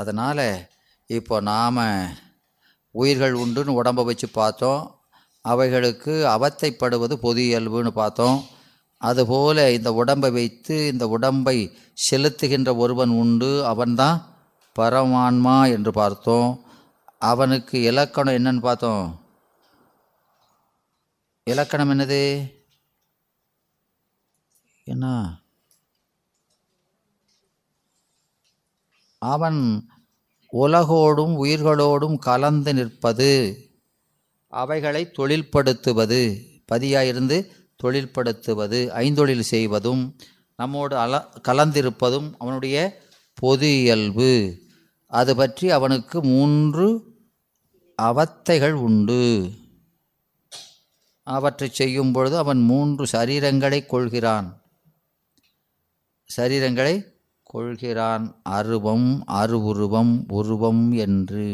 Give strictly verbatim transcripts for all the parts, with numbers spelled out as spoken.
அதனால் இப்போ நாம் உயிர்கள் உண்டுன்னு உடம்பை வச்சு பார்த்தோம், அவைகளுக்கு அவத்தைப்படுவது பொது இயல்புன்னு பார்த்தோம். அதுபோல் இந்த உடம்பை வைத்து இந்த உடம்பை செலுத்துகின்ற ஒருவன் உண்டு, அவன்தான் பரமான்மா என்று பார்த்தோம். அவனுக்கு இலக்கணம் என்னன்னு பார்த்தோம். இலக்கணம் என்னது? என்ன அவன் உலகோடும் உயிர்களோடும் கலந்து நிற்பது, அவைகளை தொழில்படுத்துவது, பதியாயிருந்து தொழில்படுத்துவது, ஐந்தொழில் செய்வதும் நம்மோடு அல கலந்திருப்பதும் அவனுடைய பொது இயல்பு. அது பற்றி அவனுக்கு மூன்று அவத்தைகள் உண்டு. அவற்றை செய்யும் பொழுது அவன் மூன்று சரீரங்களை கொள்கிறான். சரீரங்களை கொள்கிறான் அருவம், அருவுருவம், உருவம் என்று.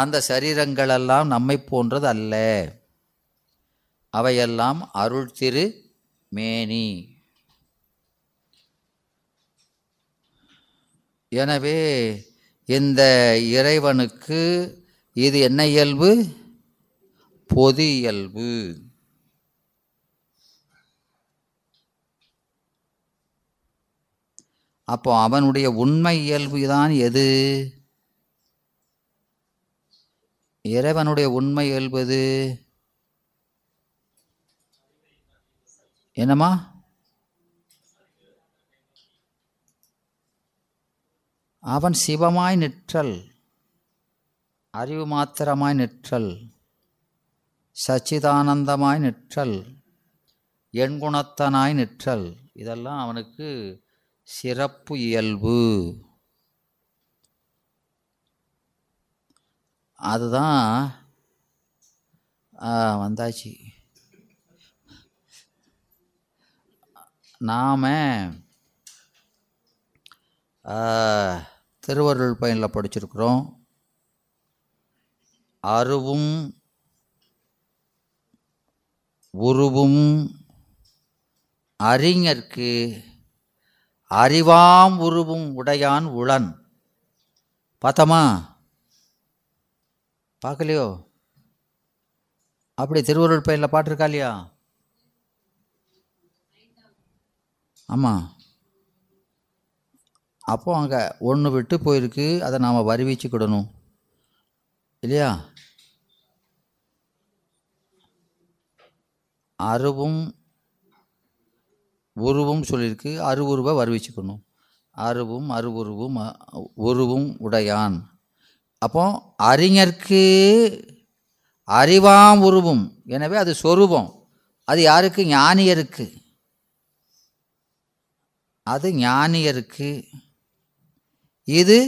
அந்த சரீரங்களெல்லாம் நம்மை போன்றது அல்ல, அவையெல்லாம் அருள் திரு மேனி. எனவே இந்த இறைவனுக்கு இது என்ன இயல்பு? பொது இயல்பு. அப்போ அவனுடைய உண்மை இயல்பு தான் எது? இறைவனுடைய உண்மை இயல்பு எது? என்னம்மா? அவன் சிவமாய் நிற்றல், அறிவு மாத்திரமாய் நிற்றல், சச்சிதானந்தமாய் நிற்றல், எண்குணத்தனாய் நிற்றல், இதெல்லாம் அவனுக்கு சிறப்பு இயல்பு. அதுதான் வந்தாச்சு. நாம் திருவருள் பயனில் படிச்சிருக்கிறோம், அருவும் உருவும் அறிஞர்க்கு அறிவாம் உருவும் உடையான் உளன். பார்த்தமா? பார்க்கலையோ? அப்படி திருவருள் பயில பாட்டிருக்கா இல்லையா? ஆமாம். அப்போது அங்கே ஒன்று விட்டு போயிருக்கு, அதை நாம் வருவிச்சுக்கிடணும் இல்லையா? அருவும் உருவும் சொல்லியிருக்கு, அருவுருவை வருவிச்சுக்கணும். அருவும் அருவுருவும் உருவும் உடையான். அப்போ அறிஞர்க்கு அறிவாம் உருவும், எனவே அது சொரூபம். அது யாருக்கு? ஞானியருக்கு. அது ஞானியருக்கு. இது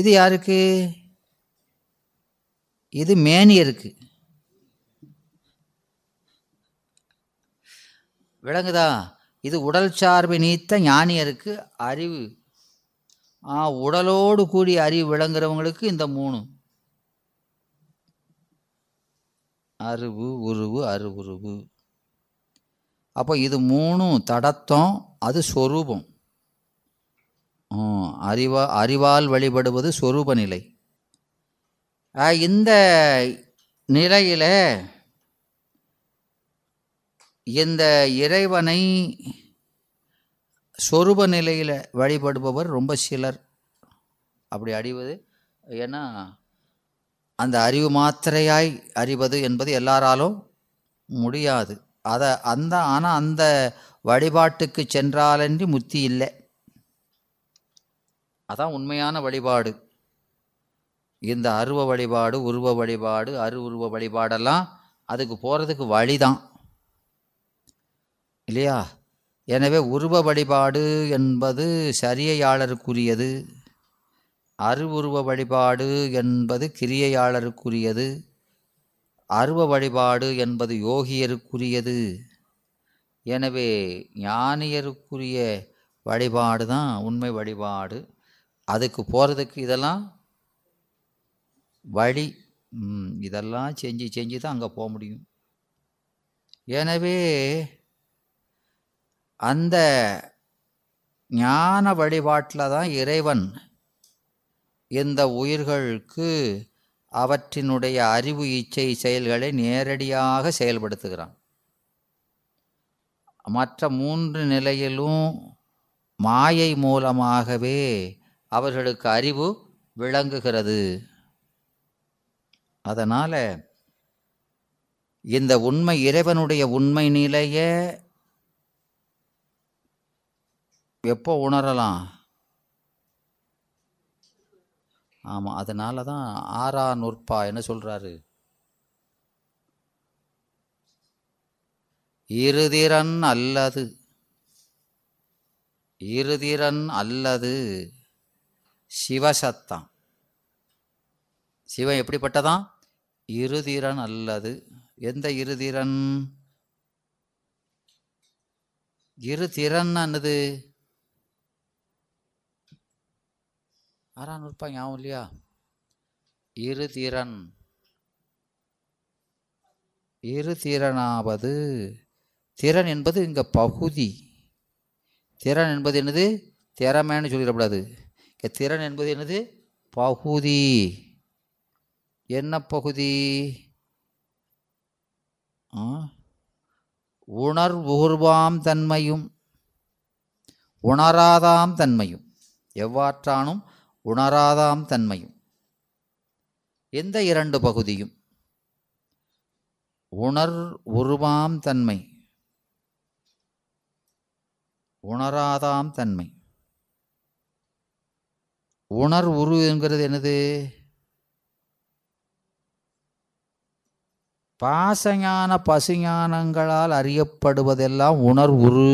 இது யாருக்கு? இது மேனியருக்கு. விளங்குதா? இது உடல் சார்பை நீத்த ஞானியருக்கு அறிவு. ஆ உடலோடு கூடிய அறிவு விளங்குறவங்களுக்கு இந்த மூணு அறிவு உருவு அருவுருவு. அப்போ இது மூணும் தடத்தம், அது சொரூபம். அறிவா அறிவால் வழிபடுவது சொரூப நிலை. இந்த நிலையில் இந்த இறைவனை சொரூப நிலையில் வழிபடுபவர் ரொம்ப சிலர். அப்படி அறிவது ஏன்னா அந்த அறிவு மாத்திரையாய் அறிவது என்பது எல்லாராலும் முடியாது. அதை அந்த ஆனால் அந்த வழிபாட்டுக்கு சென்றாலன்றி முத்தி இல்லை. அதான் உண்மையான வழிபாடு. இந்த அருவ வழிபாடு, உருவ வழிபாடு, அரு உருவ வழிபாடெல்லாம் அதுக்கு போகிறதுக்கு வழிதான் இல்லையா? எனவே உருவ வழிபாடு என்பது சரியையாளருக்குரியது, அருவுருவ வழிபாடு என்பது கிரியையாளருக்குரியது, அருவ வழிபாடு என்பது யோகியருக்குரியது. எனவே ஞானியருக்குரிய வழிபாடு தான் உண்மை வழிபாடு. அதுக்கு போகிறதுக்கு இதெல்லாம் வழி. இதெல்லாம் செஞ்சு செஞ்சு தான் அங்கே போக முடியும். எனவே அந்த ஞான வழிபாட்டில் தான் இறைவன் இந்த உயிர்களுக்கு அவற்றினுடைய அறிவு இச்சை செயல்களை நேரடியாக செயல்படுத்துகிறான். மற்ற மூன்று நிலையிலும் மாயை மூலமாகவே அவர்களுக்கு அறிவு விளங்குகிறது. அதனால் இந்த உண்மை இறைவனுடைய உண்மை நிலையை எப்போ உணரலாம்? ஆமாம், அதனால தான் ஆறா நூற்பா என்ன சொல்கிறாரு, இருதிறன் அல்லது இருதிறன் அல்லது சிவசத்தான். சிவன் எப்படிப்பட்டதான்? இருதிறன் அல்லது. எந்த இருதிறன்? இருதிறன் என்னது? ஆறாம் நூற்பா ஞாபகம் இல்லையா? இருதிறன் இருதிறனாவது திறன் என்பது இங்கே பகுதி. திறன் என்பது என்னது? திறமைன்னு சொல்லிடக்கூடாது. திறன் என்பது என்னது? பகுதி. என்ன பகுதி? உணர் உகர்வாம் தன்மையும் உணராதாம் தன்மையும், எவ்வாற்றானும் உணராதாம் தன்மையும். எந்த இரண்டு பகுதியும்? உணர் உருவாம் தன்மை, உணராதாம் தன்மை. உணர் உரு என்கிறது என்னது? பாசஞான பசுஞானங்களால் அறியப்படுவதெல்லாம் உணர் உரு.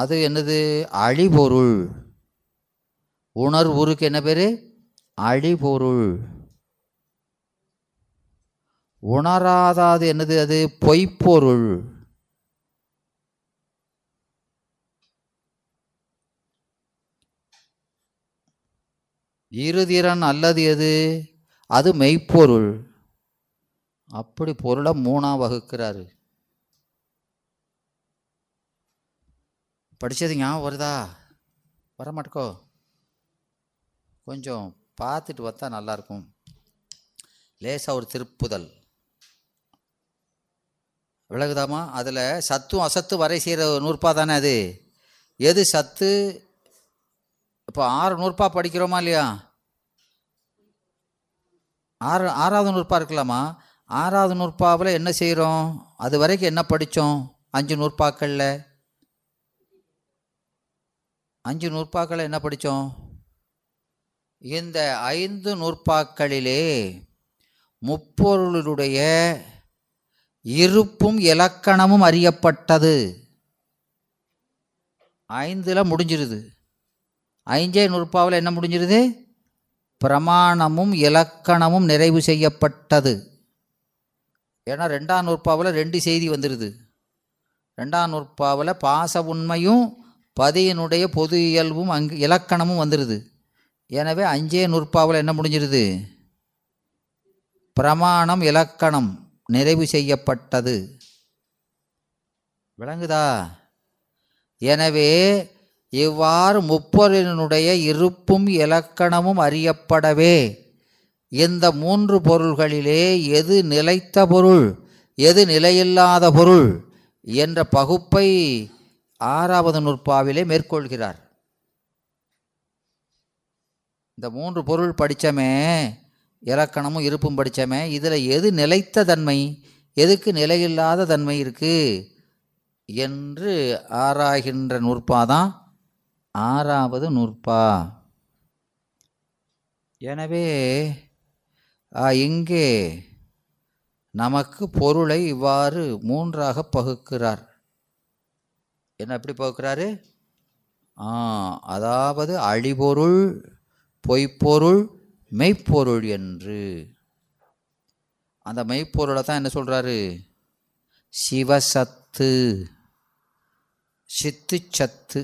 அது என்னது? அழிபொருள். உணர் உருக்கு என்ன பேர்? அழிபொருள். உணராதாது என்னது? அது பொய்ப்பொருள். இருதிறன் அல்லது எது? அது மெய்ப்பொருள். அப்படி பொருளை மூணா வகுக்கிறாரு. படித்தது ஞாபகம் வருதா? வரமாட்டேக்கோ, கொஞ்சம் பார்த்துட்டு பார்த்தா நல்லாயிருக்கும். லேசாக ஒரு திருப்புதல் விலகுதாமா? அதில் சத்தும் அசத்து வரை செய்கிற நூற்பா தானே அது. எது சத்து? இப்போ ஆறு நூற்பா படிக்கிறோமா இல்லையா? ஆறு ஆறாவது நூற்பா இருக்கலாமா? ஆறாவது நூற்பாவில் என்ன செய்கிறோம்? அது வரைக்கும் என்ன படித்தோம்? அஞ்சு நூற்பாக்களில் அஞ்சு நூற்பாக்களை என்ன படித்தோம்? இந்த ஐந்து நூற்பாக்களிலே முப்பொருளுடைய இருப்பும் இலக்கணமும் அறியப்பட்டது. ஐந்தில் முடிஞ்சிருது. ஐஞ்சே நூற்பாவில் என்ன முடிஞ்சிருது? பிரமாணமும் இலக்கணமும் நிறைவு செய்யப்பட்டது. ஏன்னா ரெண்டாம் நூற்பாவில் ரெண்டு செய்தி வந்துடுது. ரெண்டாம் நூற்பாவில் பாச உண்மையும் பதியினுடைய பொது இயல்பும் அங்கு இலக்கணமும் வந்துடுது. எனவே அஞ்சே நூற்பாவில் என்ன முடிஞ்சிருது? பிரமாணம் இலக்கணம் நிறைவு செய்யப்பட்டது. விளங்குதா? எனவே இவ்வாறு முப்பொருளினுடைய இருப்பும் இலக்கணமும் அறியப்படவே இந்த மூன்று பொருள்களிலே எது நிலைத்த பொருள், எது நிலையில்லாத பொருள் என்ற பகுப்பை ஆறாவது நூற்பாவிலே மேற்கொள்கிறார். இந்த மூன்று பொருள் படித்தமே, இலக்கணமும் இருப்பும் படித்தமே, இதில் எது நிலைத்த தன்மை, எதுக்கு நிலையில்லாத தன்மை இருக்குது என்று ஆராய்கின்ற நூற்பா தான் ஆறாவது நூற்பா. எனவே இங்கே நமக்கு பொருளை இவ்வாறு மூன்றாக பகுக்கிறார். என்ன எப்படி பார்க்குறாரு? ஆ அதாவது அழிபொருள், பொய்ப்பொருள், மெய்ப்பொருள் என்று. அந்த மெய்ப்பொருளை தான் என்ன சொல்கிறாரு? சிவசத்து, சித்து சத்து.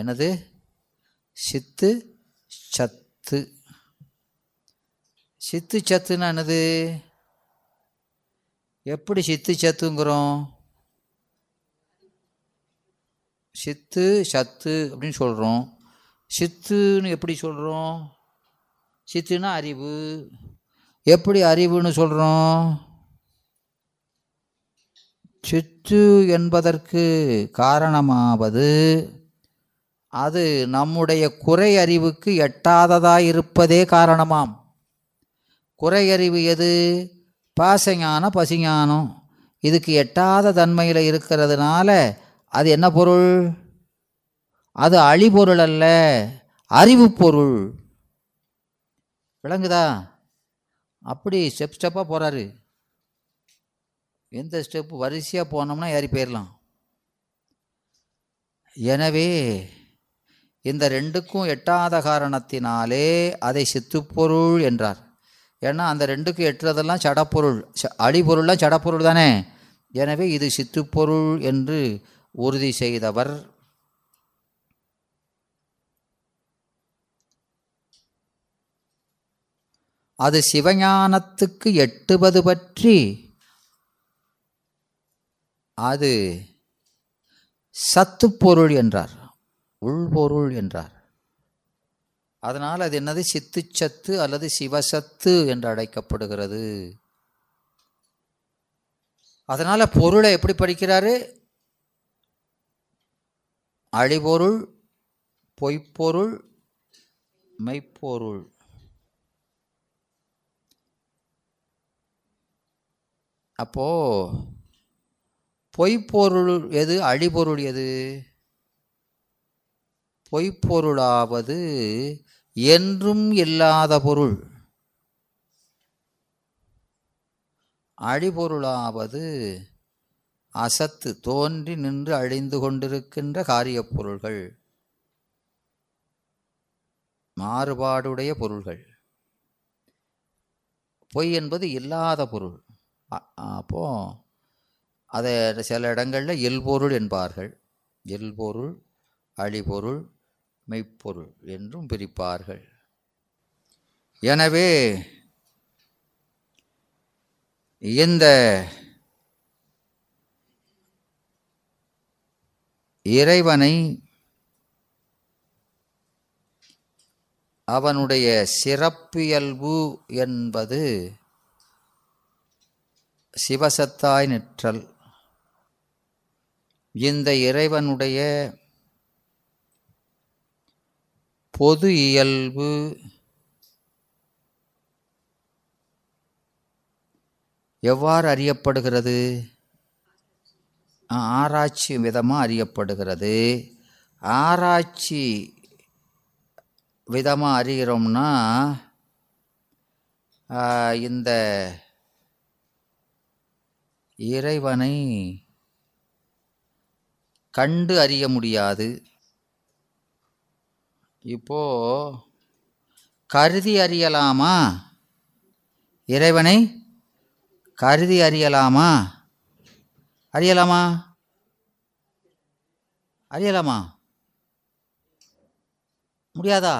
என்னது? சித்து சத்து. சித்து சத்துன்னா என்னது? எப்படி சித்து சத்துங்கிறோம்? சித்து சத்து அப்படின்னு சொல்கிறோம். சித்துன்னு எப்படி சொல்கிறோம்? சித்துன்னா அறிவு. எப்படி அறிவுன்னு சொல்கிறோம்? சித்து என்பதற்கு காரணமாவது அது நம்முடைய குறை அறிவுக்கு எட்டாததாய் இருப்பதே காரணமாம். குறை அறிவு எது? பாசஞான பசிஞானம். இதுக்கு எட்டாத தன்மையில் இருக்கிறதுனால அது என்ன பொருள்? அது அழிபொருள் அல்ல, அறிவு பொருள். விளங்குதா? அப்படி ஸ்டெப் ஸ்டெப்பாக போகிறாரு. எந்த ஸ்டெப்பு வரிசையாக போனோம்னா ஏறி போயிடலாம். எனவே இந்த ரெண்டுக்கும் எட்டாத காரணத்தினாலே அதை சித்துப்பொருள் என்றார். ஏன்னா அந்த ரெண்டுக்கும் எட்டுறதெல்லாம் சடப்பொருள், அடிபொருள்லாம் சடப்பொருள் தானே. எனவே இது சித்துப்பொருள் என்று உறுதி செய்தவர் அது சிவஞானத்துக்கு எட்டுவது பற்றி அது சத்துப்பொருள் என்றார், உள்பொருள் என்றார். அதனால் அது என்னது? சித்துச்சத்து அல்லது சிவசத்து என்று அழைக்கப்படுகிறது. அதனால் பொருளை எப்படி படிக்கிறாரு? அழிபொருள், பொய்ப்பொருள், மெய்ப்பொருள். அப்போது பொய்ப்பொருள் எது? அழிபொருள் எது? பொய்ப்பொருளாவது என்றும் இல்லாத பொருள், அழிபொருளாவது அசத்து, தோன்றி நின்று அழிந்து கொண்டிருக்கின்ற காரியப்பொருள்கள், மாறுபாடுடைய பொருள்கள். பொய் என்பது இல்லாத பொருள். அப்போது அதை சில இடங்களில் எல்பொருள் என்பார்கள். எல்பொருள், அழிபொருள், மெய்ப்பொருள் என்றும் பிரிப்பார்கள். எனவே இந்த இறைவனை அவனுடைய சிறப்பியல்பு என்பது சிவசத்தாய் நிற்றல். இந்த இறைவனுடைய பொது இயல்பு எவ்வாறு அறியப்படுகிறது? ஆராய்ச்சி விதமாக அறியப்படுகிறது. ஆராய்ச்சி விதமாக அறிகிறோம்னா இந்த இறைவனை கண்டு அறிய முடியாது. இப்போது கருதி அறியலாமா? இறைவனை கருதி அறியலாமா? அறியலாமா? அறியலாமா? முடியாதா?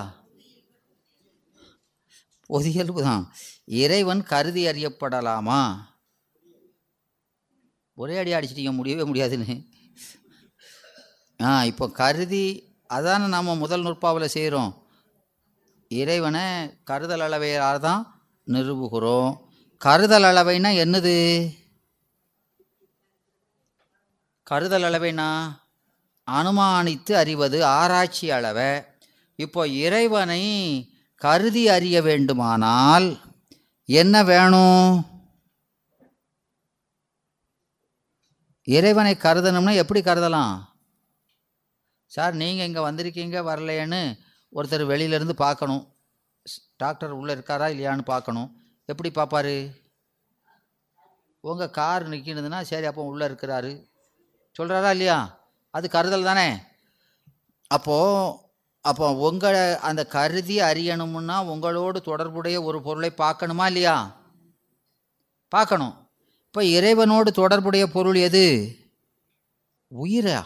பொது இயல்பு தான். இறைவன் கருதி அறியப்படலாமா? ஒரே அடி அடிச்சிட்டீங்க, முடியவே முடியாதுன்னு. ஆ இப்போ கருதி, அதான நாம் முதல் நுட்பாவில் செய்கிறோம். இறைவனை கருதல் அளவையால் தான் நிறுவுகிறோம். கருதல் அளவைனா என்னது? கருதல் அளவைனா அனுமானித்து அறிவது, ஆராய்ச்சி அளவை. இப்போ இறைவனை கருதி அறிய வேண்டுமானால் என்ன வேணும்? இறைவனை கருதணும்னா எப்படி கருதலாம்? சார், நீங்கள் இங்கே வந்திருக்கீங்க வரலையேன்னு ஒருத்தர் வெளியிலேருந்து பார்க்கணும். டாக்டர் உள்ளே இருக்காரா இல்லையான்னு பார்க்கணும். எப்படி பார்ப்பார்? உங்கள் கார் நிற்கினதுன்னா சரி, அப்போ உள்ளே இருக்கிறாரு சொல்கிறாரா இல்லையா? அது கருதல் தானே. அப்போது அப்போ உங்களை அந்த கருதி அறியணும்னா உங்களோடு தொடர்புடைய ஒரு பொருளை பார்க்கணுமா இல்லையா? பார்க்கணும். இப்போ இறைவனோடு தொடர்புடைய பொருள் எது? உயிரா?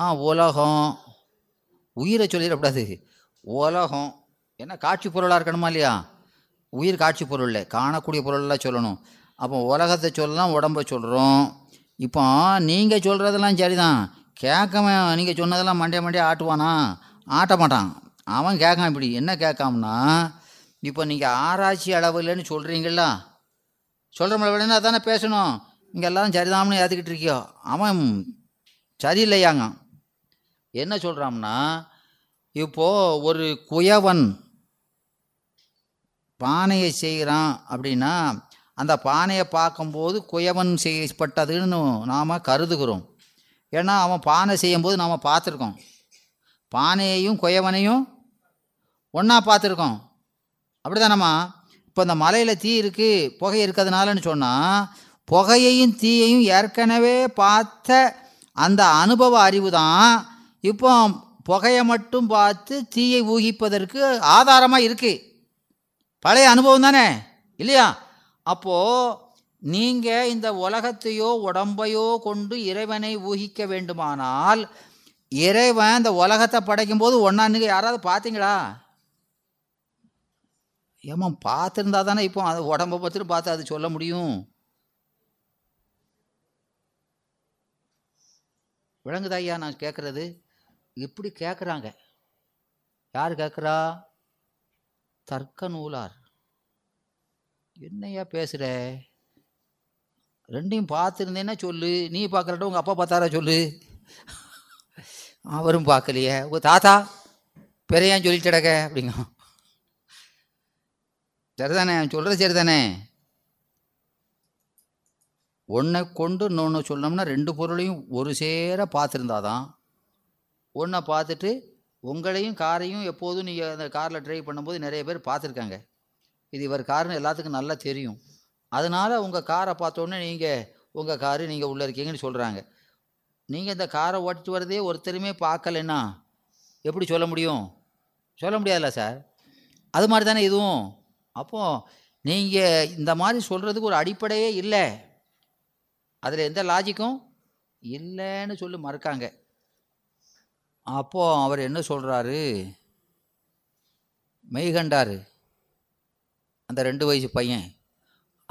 ஆ உலகம். உயிரை சொல்லிடக்கூடாது, உலகம். ஏன்னா காட்சி பொருளாக இருக்கணுமா இல்லையா? உயிர் காட்சி பொருள் இல்லை, காணக்கூடிய பொருளெல்லாம் சொல்லணும். அப்போ உலகத்தை சொல்லலாம், உடம்பை சொல்கிறோம். இப்போ நீங்கள் சொல்கிறதெல்லாம் சரி தான், கேட்கவன் நீங்கள் சொன்னதெல்லாம் மண்டே மண்டே ஆட்டுவானா? ஆட்ட மாட்டான். அவன் கேட்கான். இப்படி என்ன கேட்காம்னா, இப்போ நீங்கள் ஆராய்ச்சி அளவில்ன்னு சொல்கிறீங்கள, சொல்கிறோம்ல விடனா தானே பேசணும். இங்கே எல்லாரும் சரிதாம்னு ஏற்றுக்கிட்டு இருக்கியோ, அவன் சரியில்லையாங்க. என்ன சொல்கிறான்னா, இப்போது ஒரு குயவன் பானையை செய்கிறான் அப்படின்னா, அந்த பானையை பார்க்கும்போது குயவன் செய்யப்பட்டதுன்னு நாம் கருதுகிறோம். ஏன்னா அவன் பானை செய்யும்போது நாம் பார்த்துருக்கோம், பானையையும் குயவனையும் ஒன்றா பார்த்துருக்கோம். அப்படி தானம்மா? இப்போ இந்த மலையில் தீ இருக்குது, புகை இருக்கிறதுனாலன்னு சொன்னால், புகையையும் தீயையும் ஏற்கனவே பார்த்த அந்த அனுபவ அறிவு தான் இப்போ புகையை மட்டும் பார்த்து தீயை ஊகிப்பதற்கு ஆதாரமாக இருக்குது. பழைய அனுபவம் தானே இல்லையா? அப்போது நீங்கள் இந்த உலகத்தையோ உடம்பையோ கொண்டு இறைவனை ஊகிக்க வேண்டுமானால், இறைவன் இந்த உலகத்தை படைக்கும்போது ஒன்றான்னு யாராவது பார்த்தீங்களா? ஏமா பார்த்துருந்தா தானே இப்போ அது உடம்பை பார்த்துட்டு பார்த்து அது சொல்ல முடியும். விளங்குதா ஐயா நான் கேட்குறது? இப்படி கேட்குறாங்க. யார் கேட்குறா? தர்க்க நூலார். என்னையா பேசுகிற? ரெண்டையும் பார்த்துருந்தேன்னா சொல்லு. நீ பார்க்கறட்ட உங்கள் அப்பா பார்த்தாரா சொல்லு. அவரும் பார்க்கலையே. உங்கள் தாத்தா பெரியான்னு சொல்லிட்டு கிடக்க அப்படிங்க. சரிதானே சொல்கிறது? சரிதானே? ஒன்றை கொண்டு இன்னொன்று சொல்லணும்னா ரெண்டு பொருளையும் ஒரு சேர பார்த்துருந்தாதான். ஒன்றை பார்த்துட்டு உங்களையும் காரையும் எப்போதும் நீங்கள் அந்த காரில் ட்ரைவ் பண்ணும்போது நிறைய பேர் பார்த்துருக்காங்க. இது இவர் காருன்னு எல்லாத்துக்கும் நல்லா தெரியும். அதனால் உங்கள் காரை பார்த்தோன்னே நீங்கள் உங்கள் காரு நீங்கள் உள்ளே இருக்கீங்கன்னு சொல்கிறாங்க. நீங்கள் இந்த காரை ஓட்டிட்டு வரதே ஒருத்தருமே பார்க்கலன்னா எப்படி சொல்ல முடியும்? சொல்ல முடியாதுல்ல சார். அது மாதிரி தானே இதுவும். அப்போது நீங்கள் இந்த மாதிரி சொல்கிறதுக்கு ஒரு அடிப்படையே இல்லை, அதில் எந்த லாஜிக்கும் இல்லைன்னு சொல்லி மறுக்காங்க. அப்போது அவர் என்ன சொல்கிறாரு, மெய்கண்டார் அந்த ரெண்டு வயசு பையன்,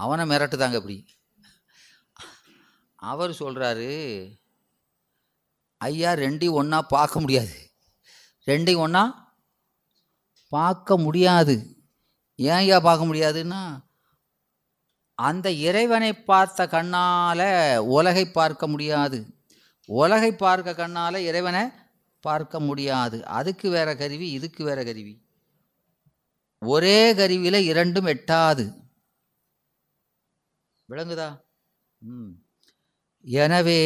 அவனை மிரட்டுதாங்க. அப்படி அவர் சொல்கிறாரு, ஐயா ரெண்டையும் ஒன்றா பார்க்க முடியாது. ரெண்டையும் ஒன்றா பார்க்க முடியாது. ஏன் ஐயா பார்க்க முடியாதுன்னா, அந்த இறைவனை பார்த்த கண்ணால் உலகை பார்க்க முடியாது, உலகை பார்க்க கண்ணால் இறைவனை பார்க்க முடியாது. அதுக்கு வேற கருவி, இதுக்கு வேற கருவி. ஒரே கருவியில் இரண்டும் எட்டாது. விளங்குதா? ம். எனவே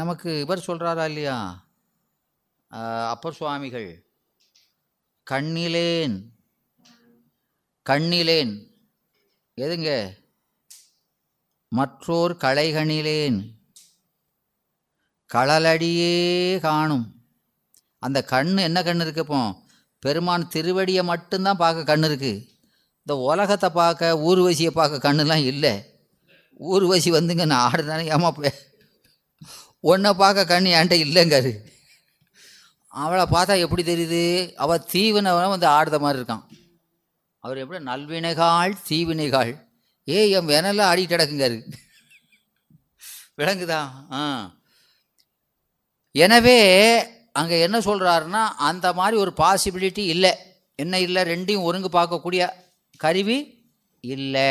நமக்கு இவர் சொல்கிறாரா இல்லையா, அப்பர் சுவாமிகள், கண்ணிலேன் கண்ணிலேன் எதுங்க மற்றோர் கலைகணிலேன் களலடியே காணும். அந்த கண் என்ன கண் இருக்குது? இப்போ பெருமான் திருவடியை மட்டும்தான் பார்க்க கண் இருக்குது. இந்த உலகத்தை பார்க்க, ஊர்வசியை பார்க்க கண்ணுலாம் இல்லை. ஊர்வசி வந்துங்க நான் ஆடுதானே, ஏமா ஒன்றை பார்க்க கண் ஏன்ட்ட இல்லைங்காரு. அவளை பார்த்தா எப்படி தெரியுது? அவள் தீவினவன வந்து ஆடுத மாதிரி இருக்கான். அவர் எப்படி நல்வினைகாள் தீவினைகாள் ஏ என் வேனெல்லாம் ஆடிட்டு கிடக்குங்காரு. விளங்குதா? ஆ. எனவே அங்கே என்ன சொல்கிறாருன்னா, அந்த மாதிரி ஒரு பாசிபிலிட்டி இல்லை. என்ன இல்லை? ரெண்டையும் ஒருங்கு பார்க்கக்கூடிய கருவி இல்லை.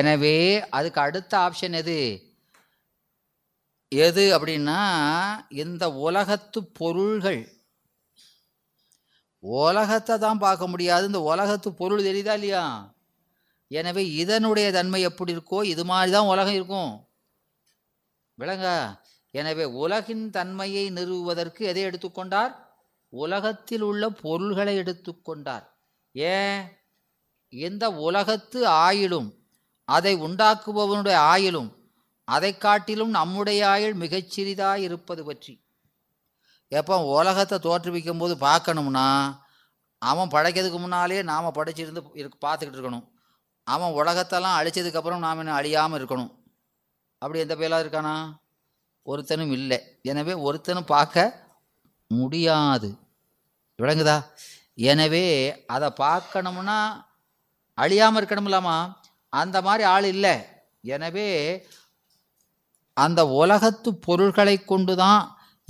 எனவே அதுக்கு அடுத்த ஆப்ஷன் எது எது அப்படின்னா, இந்த உலகத்து பொருள்கள், உலகத்தை தான் பார்க்க முடியாது. இந்த உலகத்து பொருள் தெரியுதா இல்லையா? எனவே இதனுடைய தன்மை எப்படி இருக்கோ இது மாதிரி தான் உலகம் இருக்கும். விளங்க? எனவே உலகின் தன்மையை நிறுவுவதற்கு எதை எடுத்துக்கொண்டார்? உலகத்தில் உள்ள பொருள்களை எடுத்துக்கொண்டார். ஏன்? இந்த உலகத்து ஆயிலும் அதை உண்டாக்குபவனுடைய ஆயிலும் அதை காட்டிலும் நம்முடைய ஆயுள் மிகச்சிறிதாக இருப்பது பற்றி. எப்போ உலகத்தை தோற்றுவிக்கும் போது பார்க்கணும்னா, அவன் படைக்கிறதுக்கு முன்னாலேயே நாம் படைச்சிருந்து இருக்கு பார்த்துக்கிட்டு இருக்கணும். அவன் உலகத்தெல்லாம் அழித்ததுக்கப்புறம் நாம் இன்னும் அழியாமல் இருக்கணும். அப்படி எந்த பேலாக இருக்கானா? ஒருத்தனும் இல்லை. எனவே ஒருத்தனும் பார்க்க முடியாது. விளங்குதா? எனவே அதை பார்க்கணும்னா அழியாமல் இருக்கணும்லாமா, அந்த மாதிரி ஆள் இல்லை. எனவே அந்த உலகத்து பொருள்களை கொண்டுதான்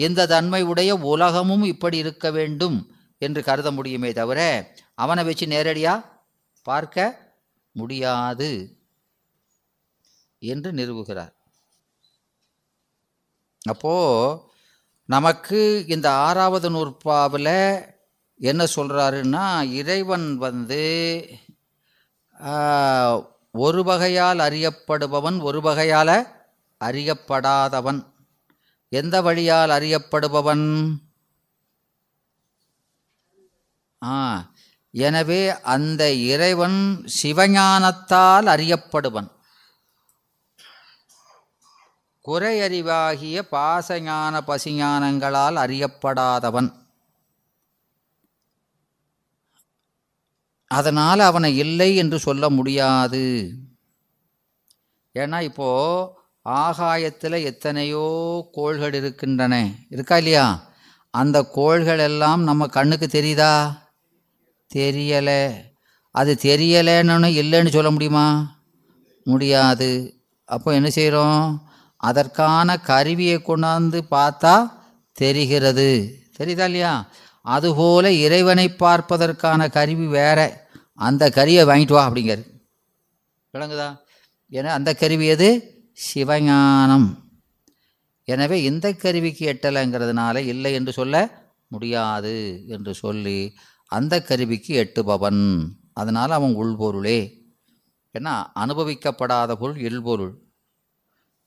இந்த தன்மை உடைய உலகமும் இப்படி இருக்க வேண்டும் என்று கருத முடியுமே தவிர அவனை வச்சு நேரடியாக பார்க்க முடியாது என்று நிறுவுகிறார். அப்போது நமக்கு இந்த ஆறாவது நூற்பாவில் என்ன சொல்கிறாருன்னா, இறைவன் வந்து ஒரு வகையால் அறியப்படுபவன், ஒரு வகையால் அறியப்படாதவன். எந்த வழியால் அறியப்படுபவன்? ஆ எனவே அந்த இறைவன் சிவஞானத்தால் அறியப்படுவன். குறையறிவாகிய பாசஞான பசிஞானங்களால் அறியப்படாதவன். அதனால் அவனை இல்லை என்று சொல்ல முடியாது. ஏன்னா இப்போது ஆகாயத்தில் எத்தனையோ கோள்கள் இருக்கின்றன, இருக்கா இல்லையா? அந்த கோள்கள் எல்லாம் நம்ம கண்ணுக்கு தெரியுதா? தெரியலை. அது தெரியலைன்னு இல்லைன்னு சொல்ல முடியுமா? முடியாது. அப்போ என்ன செய்கிறோம்? அதற்கான கருவியை கொண்டாந்து பார்த்தா தெரிகிறது, தெரியுதா இல்லையா? அதுபோல் இறைவனை பார்ப்பதற்கான கருவி வேறு. அந்த கருவியை வாங்கிட்டு வா அப்படிங்கிறது விளங்குதா? ஏன்னா அந்த கருவி எது? சிவஞானம். எனவே இந்த கருவிக்கு எட்டலைங்கிறதுனால இல்லை என்று சொல்ல முடியாது என்று சொல்லி அந்த கருவிக்கு எட்டுபவன். அதனால் அவன் உள்பொருளே. ஏன்னா அனுபவிக்கப்படாத பொருள் இல்பொருள்,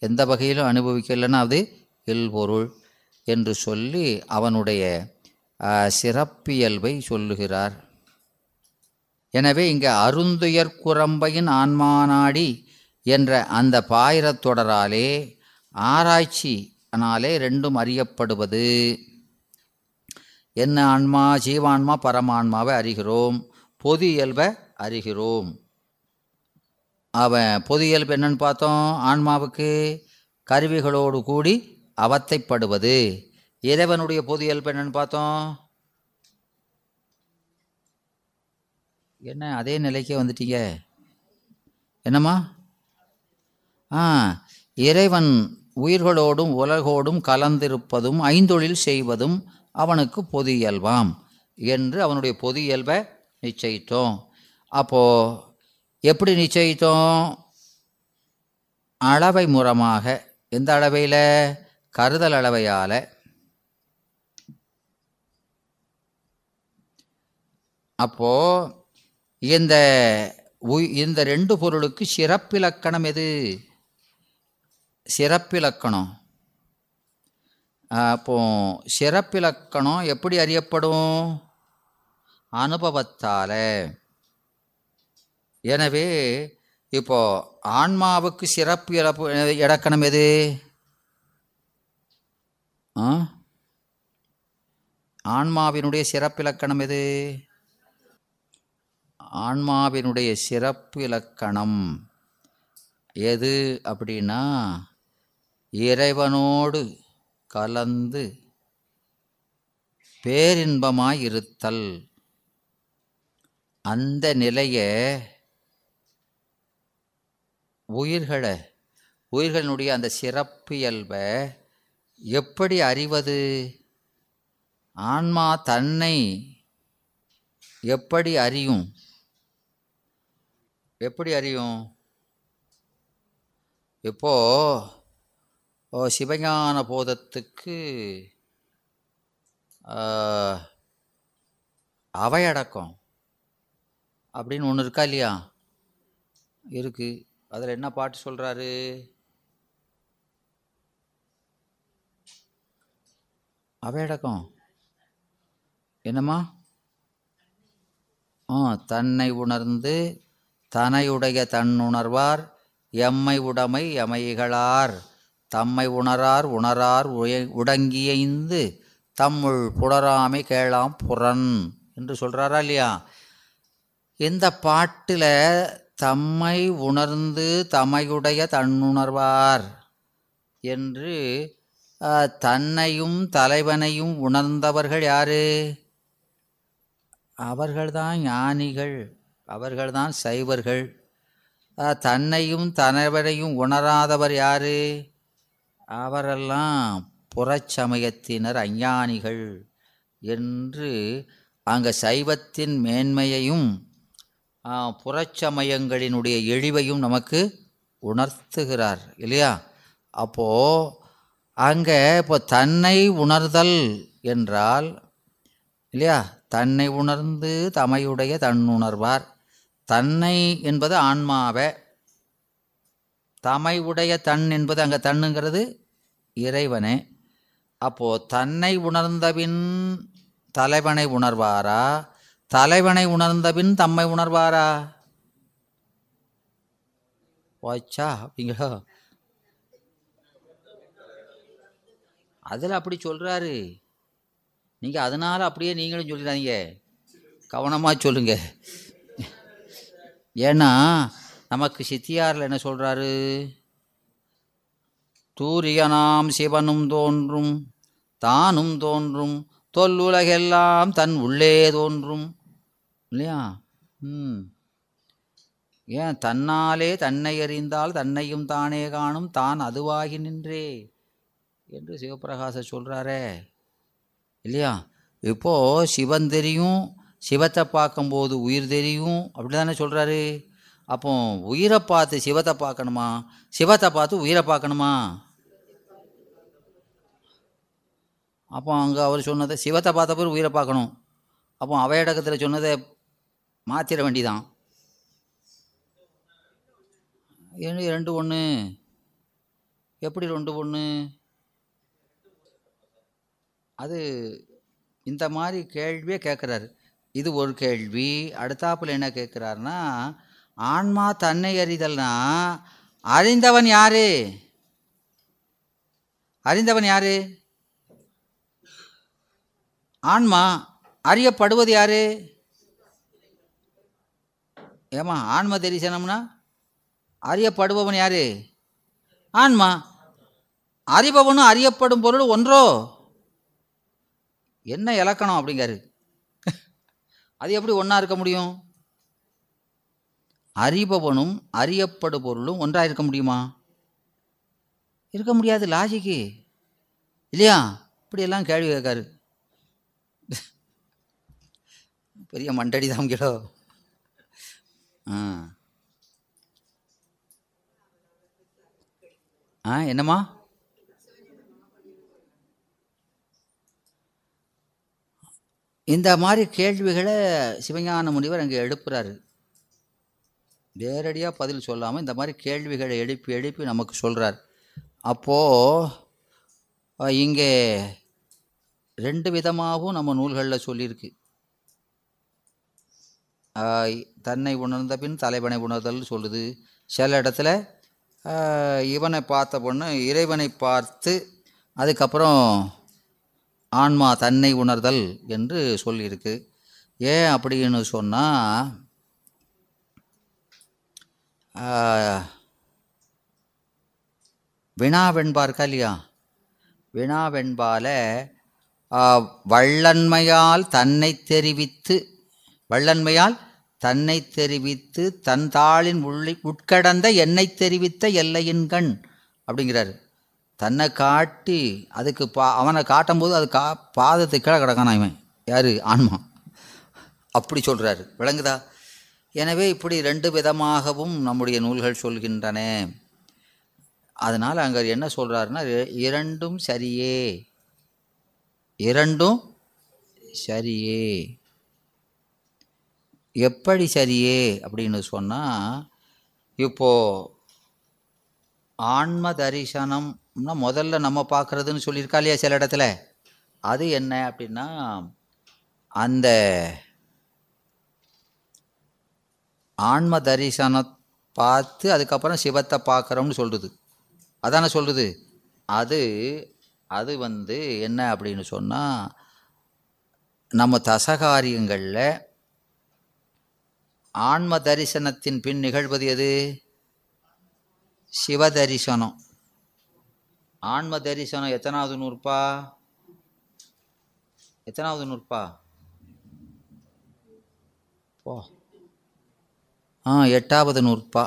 எந்த வகையிலும் அனுபவிக்கலைன்னா அது இல்பொருள் என்று சொல்லி அவனுடைய சிறப்பியல்பை சொல்லுகிறார். எனவே இங்கே அருந்துயர் குரம்பையின் ஆன்மானாடி என்ற அந்த பாயிரத் தொடராலே ஆராய்ச்சினாலே ரெண்டும் அறியப்படுவது. என்ன ஆன்மா? ஜீவான்மா பரமான்மாவை அறிகிறோம், பொது இயல்பை அறிகிறோம். அவன் பொது இயல்பு என்னன்னு பார்த்தோம். ஆன்மாவுக்கு கருவிகளோடு கூடி அவத்தைப்படுவது. இறைவனுடைய பொது இயல்பு என்னன்னு பார்த்தோம். என்ன அதே நிலைக்கே வந்துட்டீங்க? என்னம்மா? ஆ இறைவன் உயிர்களோடும் உலகோடும் கலந்திருப்பதும் ஐந்தொழில் செய்வதும் அவனுக்கு பொது இயல்பாம் என்று அவனுடைய பொது இயல்பை நிச்சயித்தோம். அப்போது எப்படி நிச்சயித்தோம்? அளவை மூலமாக. எந்த அளவையில்? கருதல் அளவையால். அப்போது இந்த இந்த ரெண்டு பொருளுக்கு சிறப்பிலக்கணம் எது? சிறப்பிலக்கணம். அப்போது சிறப்பிலக்கணம் எப்படி அறியப்படும்? அனுபவத்தால். எனவே இப்போது ஆன்மாவுக்கு சிறப்பு இலக்கணம் எது? ஆன்மாவினுடைய சிறப்பிலக்கணம் எது? ஆன்மாவினுடைய சிறப்பிலக்கணம் எது அப்படின்னா, இறைவனோடு கலந்து பேரின்பமாயிருத்தல். அந்த நிலையை உயிர்களை உயிர்களினுடைய அந்த சிறப்பியல்பை எப்படி அறிவது? ஆன்மா தன்னை எப்படி அறியும்? எப்படி அறியும்? இப்போது சிவஞான போதத்துக்கு அவையடக்கம் அப்படின்னு ஒன்று இருக்கா இல்லையா? இருக்குது. அதில் என்ன பாட்டு சொல்கிறாரு? அவையடக்கம் என்னம்மா? ஆ தன்னை உணர்ந்து தனையுடைய தன்னுணர்வார் எம்மை உடைமை எமைகளார் தம்மை உணரார் உணரார் உடங்கியைந்து தம்முள் புணராமை கேளாம் புறன் என்று சொல்கிறாரா இல்லையா? இந்த பாட்டில் தம்மை உணர்ந்து தமையுடைய தன்னுணர்வார் என்று தன்னையும் தலைவனையும் உணர்ந்தவர்கள் யார்? அவர்கள்தான் ஞானிகள் அவர்கள்தான் சைவர்கள். தன்னையும் தனவரையும் உணராதவர் யாரு? அவரெல்லாம் புறச்சமயத்தினர், அஞ்ஞானிகள் என்று அங்கே சைவத்தின் மேன்மையையும் புறச்சமயங்களினுடைய இழிவையும் நமக்கு உணர்த்துகிறார் இல்லையா? அப்போது அங்கே இப்போ தன்னை உணர்தல் என்றால் இல்லையா, தன்னை உணர்ந்து தமையுடைய தன்னுணர்வார். தன்னை என்பது ஆன்மாவை, தமையுடைய தன் என்பது அங்கே தன்னுங்கிறது இறைவனே. அப்போது தன்னை உணர்ந்தபின் தலைவனை உணர்வாரா, தலைவனை உணர்ந்தபின் தம்மை உணர்வாரா? போச்சா அப்படிங்களா? அதில் அப்படி சொல்கிறாரு. நீங்கள் அதனால் அப்படியே நீங்களும் சொல்லிடாதீங்க, கவனமாக சொல்லுங்க. ஏன்னா நமக்கு சித்தியாரில் என்ன சொல்கிறாரு? தூரியனாம் சிவனும் தோன்றும், தானும் தோன்றும், தொல்லுலகெல்லாம் தன் உள்ளே தோன்றும் இல்லையா? ம் ஏன் தன்னாலே தன்னை அறிந்தால் தன்னையும் தானே காணும், தான் அதுவாகி நின்றே என்று சிவபிரகாசர் சொல்கிறாரே இல்லையா? இப்போது சிவன் தெரியும், சிவத்தை பார்க்கும்போது உயிர் தெரியும், அப்படி தானே சொல்கிறாரு. அப்போ உயிரை பார்த்து சிவத்தை பார்க்கணுமா, சிவத்தை பார்த்து உயிரை பார்க்கணுமா? அப்போ அங்கே அவர் சொன்னதை சிவத்தை பார்த்த பிறகு உயிரை பார்க்கணும். அப்போ அவை இடத்துல சொன்னதை மாற்றிட வேண்டிதான். ரெண்டு ஒன்று எப்படி? ரெண்டு ஒன்று அது இந்த மாதிரி கேள்வியே கேட்குறாரு. இது ஒரு கேள்வி. அடுத்தாப்பில் என்ன கேட்குறாருன்னா, ஆன்மா தன்னை அறிதல்னா அறிந்தவன் யாரு? அறிந்தவன் யாரு? ஆன்மா. அறியப்படுவது யாரு? ஏமா ஆன்மா தெரிசனம்னா அறியப்படுபவன் யாரு? ஆன்மா. அறிபவனும் அறியப்படும் பொருள் ஒன்றோ? என்ன இலக்கணம் அப்படிங்காரு. அது எப்படி ஒன்றா இருக்க முடியும்? அறிபவனும் அறியப்படு பொருளும் ஒன்றாக இருக்க முடியுமா? இருக்க முடியாது லாஜிக்கு இல்லையா? இப்படியெல்லாம் கேள்வி கேட்காரு. பெரிய மண்டடி தான் கிலோ. ஆ ஆ என்னம்மா? இந்த மாதிரி கேள்விகளை சிவஞான முனிவர் அங்கே எழுப்புறாரு. நேரடியாக பதில் சொல்லாமல் இந்த மாதிரி கேள்விகளை எழுப்பி எழுப்பி நமக்கு சொல்கிறார். அப்போது இங்கே ரெண்டு விதமாகவும் நம்ம நூல்களில் சொல்லியிருக்கு. தன்னை உணர்ந்த பின் தலைவனை உணர்தல் சொல்லுது. சில இடத்துல இவனை பார்த்த பொண்ணு இறைவனை பார்த்து அதுக்கப்புறம் ஆன்மா தன்னை உணர்தல் என்று சொல்லியிருக்கு. ஏன் அப்படின்னு சொன்னால், வினா வெண்பா இருக்கா இல்லையா? வினா வெண்பால வள்ளன்மையால் தன்னை தெரிவித்து வள்ளன்மையால் தன்னை தெரிவித்து தன் தாளின் உள்ளி உட்கடந்த என்னை தெரிவித்த எல்லையின் கண் அப்படிங்கிறாரு. தன்னை காட்டி அதுக்கு பா அவனை காட்டும்போது அது கா பாதத்துக்கு கீழே கிடக்கானா இவன் யார்? ஆன்மா. அப்படி சொல்கிறாரு. விளங்குதா? எனவே இப்படி ரெண்டு விதமாகவும் நம்முடைய நூல்கள் சொல்கின்றன. அதனால் அங்கே என்ன சொல்கிறாருன்னா, இரண்டும் சரியே, இரண்டும் சரியே. எப்படி சரியே அப்படின்னு சொன்னால், இப்போது ஆன்ம தரிசனம் முதல்ல நம்ம பார்க்குறதுன்னு சொல்லியிருக்கா இல்லையா சில இடத்துல? அது என்ன அப்படின்னா, அந்த ஆன்ம தரிசனம் பார்த்து அதுக்கப்புறம் சிவத்தை பார்க்குறோம்னு சொல்லுது. அதானே சொல்லுது. அது அது வந்து என்ன அப்படின்னு சொன்னால், நம்ம தசகாரியங்களில் ஆன்ம தரிசனத்தின் பின் நிகழ்வது எது? சிவ தரிசனம். ஆன்ம தரிசனம் எத்தனாவது நூற்பா? எத்தனாவது நூற்பா? போ ஆ எட்டாவது நூற்பா.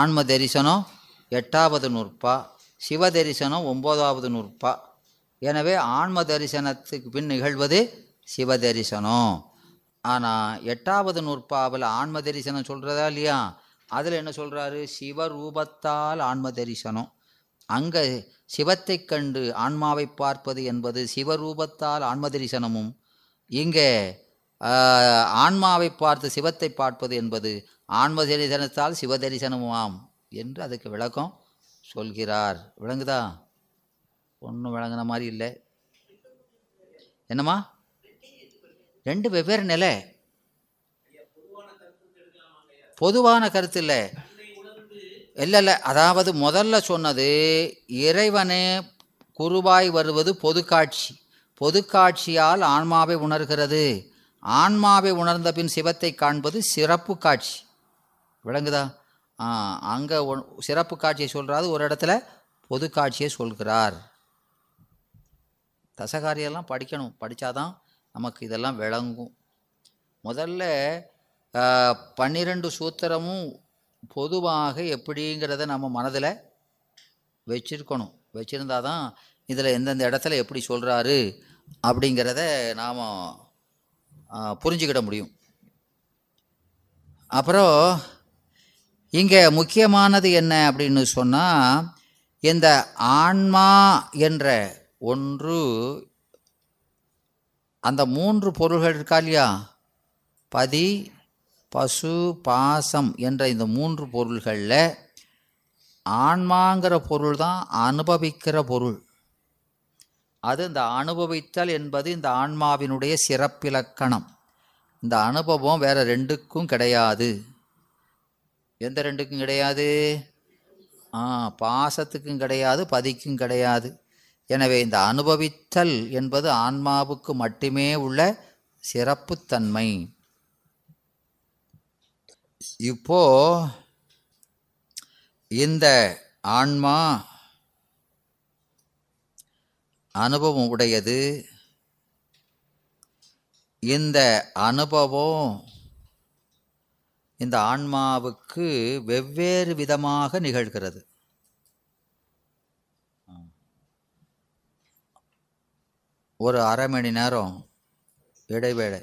ஆன்ம தரிசனம் எட்டாவது நூற்பா, சிவ தரிசனம் ஒம்போதாவது நூற்பா. எனவே ஆன்ம தரிசனத்துக்கு பின் நிகழ்வது சிவ தரிசனம். ஆனால் எட்டாவது நூற்பாவில் ஆன்ம தரிசனம் சொல்கிறதா இல்லையா, அதில் என்ன சொல்கிறாரு, சிவரூபத்தால் ஆன்ம தரிசனம். அங்கே சிவத்தை கண்டு ஆன்மாவை பார்ப்பது என்பது சிவரூபத்தால் ஆன்ம தரிசனமும், இங்கே ஆன்மாவை பார்த்து சிவத்தை பார்ப்பது என்பது ஆன்ம தரிசனத்தால் சிவ தரிசனமாம் என்று அதுக்கு விளக்கம் சொல்கிறார். விளங்குதா? ஒன்றும் விளங்குன மாதிரி இல்லை. என்னம்மா, ரெண்டு வெவ்வேறு நிலை. பொதுவான கருத்து இல்லை இல்லை இல்லை அதாவது முதல்ல சொன்னது இறைவனே குருவாய் வருவது பொதுக்காட்சி. பொதுக்காட்சியால் ஆன்மாவை உணர்கிறது. ஆன்மாவை உணர்ந்த பின் சிவத்தை காண்பது சிறப்பு காட்சி. விளங்குதா? அங்கே சிறப்பு காட்சியை சொல்கிறாரு, ஒரு இடத்துல பொது காட்சியை சொல்கிறார். தசகாரியெல்லாம் படிக்கணும், படித்தாதான் நமக்கு இதெல்லாம் விளங்கும். முதல்ல பன்னிரெண்டு சூத்திரமும் பொதுவாக எப்படிங்கிறத நம்ம மனதில் வச்சிருக்கணும். வச்சுருந்தால் தான் இதில் எந்தெந்த இடத்துல எப்படி சொல்கிறாரு அப்படிங்கிறத நாம் புரிஞ்சுக்கிட முடியும். அப்புறம் இங்கே முக்கியமானது என்ன அப்படின்னு சொன்னால், இந்த ஆன்மா என்ற ஒன்று, அந்த மூன்று பொருள்கள் இருக்கா இல்லையா, பதி பசு பாசம் என்ற இந்த மூன்று பொருள்களில் ஆன்மாங்கிற பொருள் தான் அனுபவிக்கிற பொருள். அது இந்த அனுபவித்தல் என்பது இந்த ஆன்மாவினுடைய சிறப்பிலக்கணம். இந்த அனுபவம் வேறு ரெண்டுக்கும் கிடையாது. எந்த ரெண்டுக்கும் கிடையாது? ஆ பாசத்துக்கும் கிடையாது, பதிக்கும் கிடையாது. எனவே இந்த அனுபவித்தல் என்பது ஆன்மாவுக்கு மட்டுமே உள்ள சிறப்புத்தன்மை. இப்போ இந்த ஆன்மா அனுபவம் உடையது. இந்த அனுபவம் இந்த ஆன்மாவுக்கு வெவ்வேறு விதமாக நிகழ்கிறது. ஒரு அரை மணி நேரம் இடைவேளை.